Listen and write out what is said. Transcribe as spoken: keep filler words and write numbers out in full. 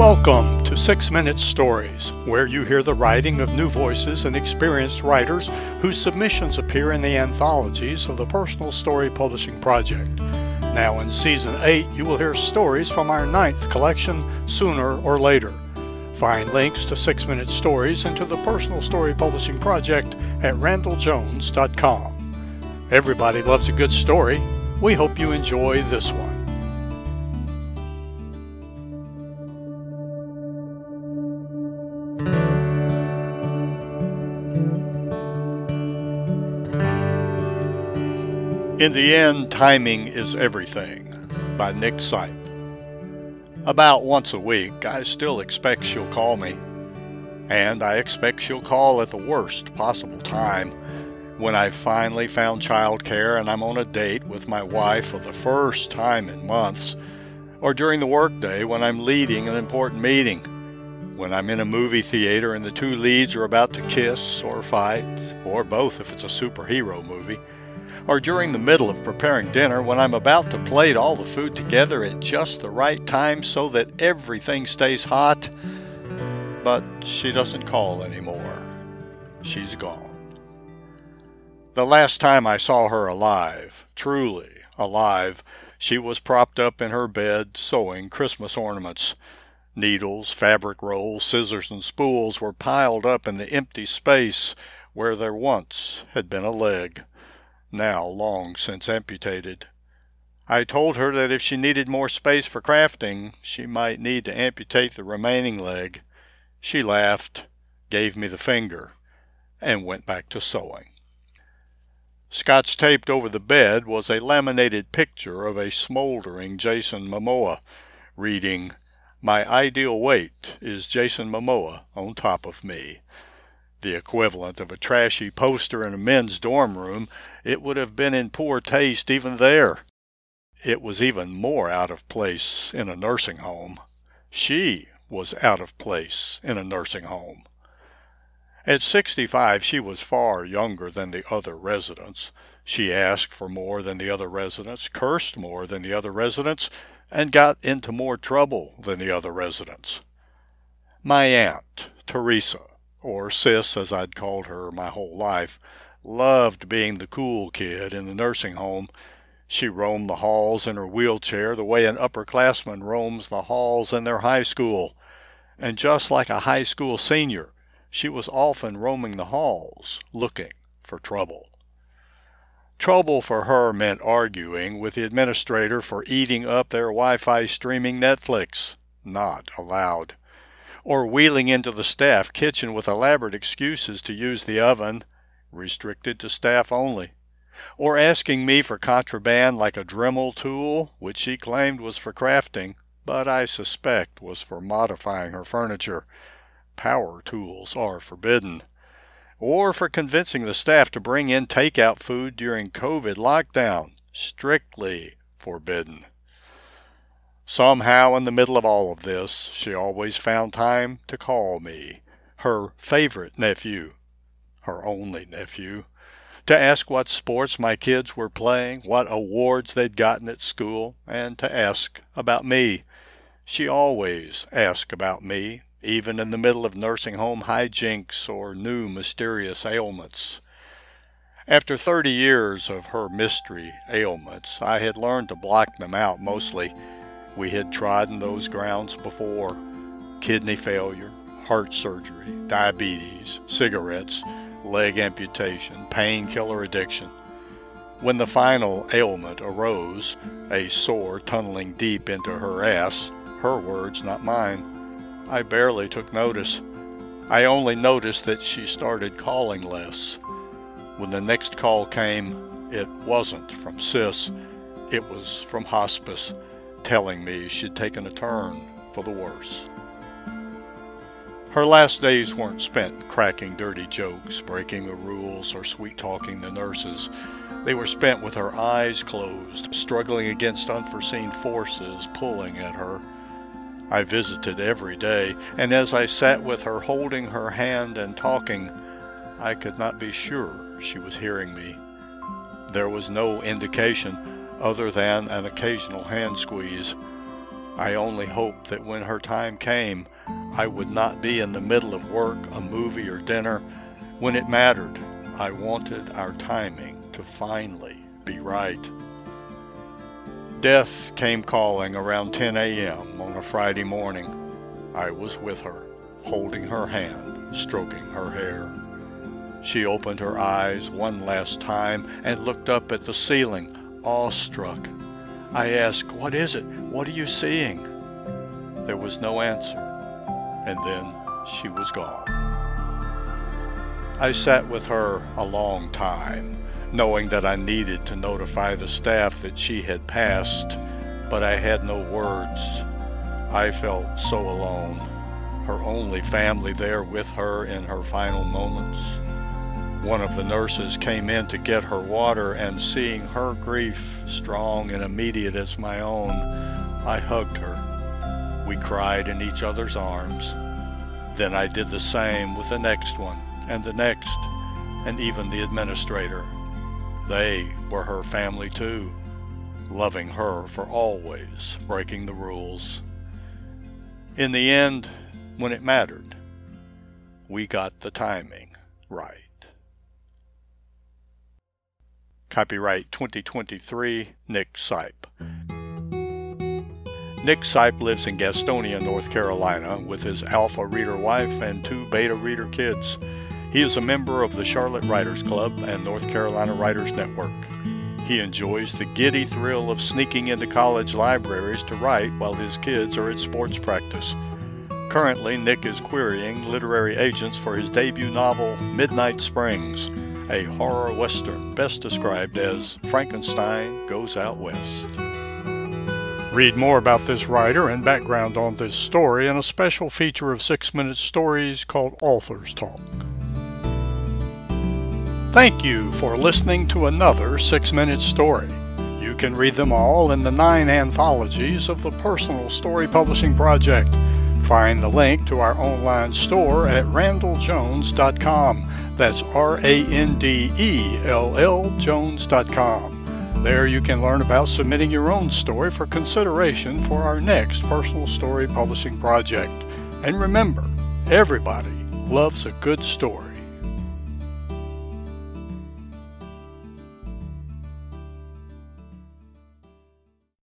Welcome to six minute Stories, where you hear the writing of new voices and experienced writers whose submissions appear in the anthologies of the Personal Story Publishing Project. Now in Season eight, you will hear stories from our ninth collection, Sooner or Later. Find links to six minute Stories and to the Personal Story Publishing Project at randall jones dot com. Everybody loves a good story. We hope you enjoy this one. In the End, Timing is Everything, by Nick Sipe. About once a week, I still expect she'll call me. And I expect she'll call at the worst possible time, when I've finally found childcare and I'm on a date with my wife for the first time in months, or during the workday when I'm leading an important meeting, when I'm in a movie theater and the two leads are about to kiss or fight, or both if it's a superhero movie, or during the middle of preparing dinner when I'm about to plate all the food together at just the right time so that everything stays hot. But she doesn't call anymore. She's gone. The last time I saw her alive, truly alive, she was propped up in her bed sewing Christmas ornaments. Needles, fabric rolls, scissors, and spools were piled up in the empty space where there once had been a leg, now long since amputated. I told her that if she needed more space for crafting, she might need to amputate the remaining leg. She laughed, gave me the finger, and went back to sewing. Scotch-taped over the bed was a laminated picture of a smoldering Jason Momoa, reading, "My ideal weight is Jason Momoa on top of me." The equivalent of a trashy poster in a men's dorm room, it would have been in poor taste even there. It was even more out of place in a nursing home. She was out of place in a nursing home. At sixty-five, she was far younger than the other residents. She asked for more than the other residents, cursed more than the other residents, and got into more trouble than the other residents. My aunt, Teresa, or Sis as I'd called her my whole life, loved being the cool kid in the nursing home. She roamed the halls in her wheelchair the way an upperclassman roams the halls in their high school. And just like a high school senior, she was often roaming the halls looking for trouble. Trouble for her meant arguing with the administrator for eating up their Wi-Fi streaming Netflix. Not allowed. Or wheeling into the staff kitchen with elaborate excuses to use the oven, restricted to staff only, or asking me for contraband like a Dremel tool, which she claimed was for crafting, but I suspect was for modifying her furniture. Power tools are forbidden. Or for convincing the staff to bring in takeout food during COVID lockdown, strictly forbidden. Somehow, in the middle of all of this, she always found time to call me, her favorite nephew, her only nephew, to ask what sports my kids were playing, what awards they'd gotten at school, and to ask about me. She always asked about me, even in the middle of nursing home hijinks or new mysterious ailments. After thirty years of her mystery ailments, I had learned to block them out mostly. We had trodden those grounds before. Kidney failure, heart surgery, diabetes, cigarettes, leg amputation, painkiller addiction. When the final ailment arose, a sore tunneling deep into her ass, her words, not mine, I barely took notice. I only noticed that she started calling less. When the next call came, it wasn't from Sis. It was from hospice, telling me she'd taken a turn for the worse. Her last days weren't spent cracking dirty jokes, breaking the rules, or sweet-talking the nurses. They were spent with her eyes closed, struggling against unforeseen forces pulling at her. I visited every day, and as I sat with her holding her hand and talking, I could not be sure she was hearing me. There was no indication other than an occasional hand squeeze. I only hoped that when her time came, I would not be in the middle of work, a movie, or dinner. When it mattered, I wanted our timing to finally be right. Death came calling around ten a.m. on a Friday morning. I was with her, holding her hand, stroking her hair. She opened her eyes one last time and looked up at the ceiling, awestruck. I asked, "What is it? What are you seeing?" There was no answer, and then she was gone. I sat with her a long time, knowing that I needed to notify the staff that she had passed, but I had no words. I felt so alone, her only family there with her in her final moments. One of the nurses came in to get her water, and seeing her grief, strong and immediate as my own, I hugged her. We cried in each other's arms. Then I did the same with the next one, and the next, and even the administrator. They were her family too, loving her for always breaking the rules. In the end, when it mattered, we got the timing right. Copyright twenty twenty-three, Nick Sipe. Nick Sipe lives in Gastonia, North Carolina, with his alpha reader wife and two beta reader kids. He is a member of the Charlotte Writers Club and North Carolina Writers' Network. He enjoys the giddy thrill of sneaking into college libraries to write while his kids are at sports practice. Currently, Nick is querying literary agents for his debut novel, Midnight Springs, a horror western best described as Frankenstein Goes Out West. Read more about this writer and background on this story in a special feature of six minute Stories called Author's Talk. Thank you for listening to another six minute Story. You can read them all in the nine anthologies of the Personal Story Publishing Project. Find the link to our online store at randall jones dot com. That's R A N D E L L Jones dot com. There you can learn about submitting your own story for consideration for our next Personal Story Publishing Project. And remember, everybody loves a good story.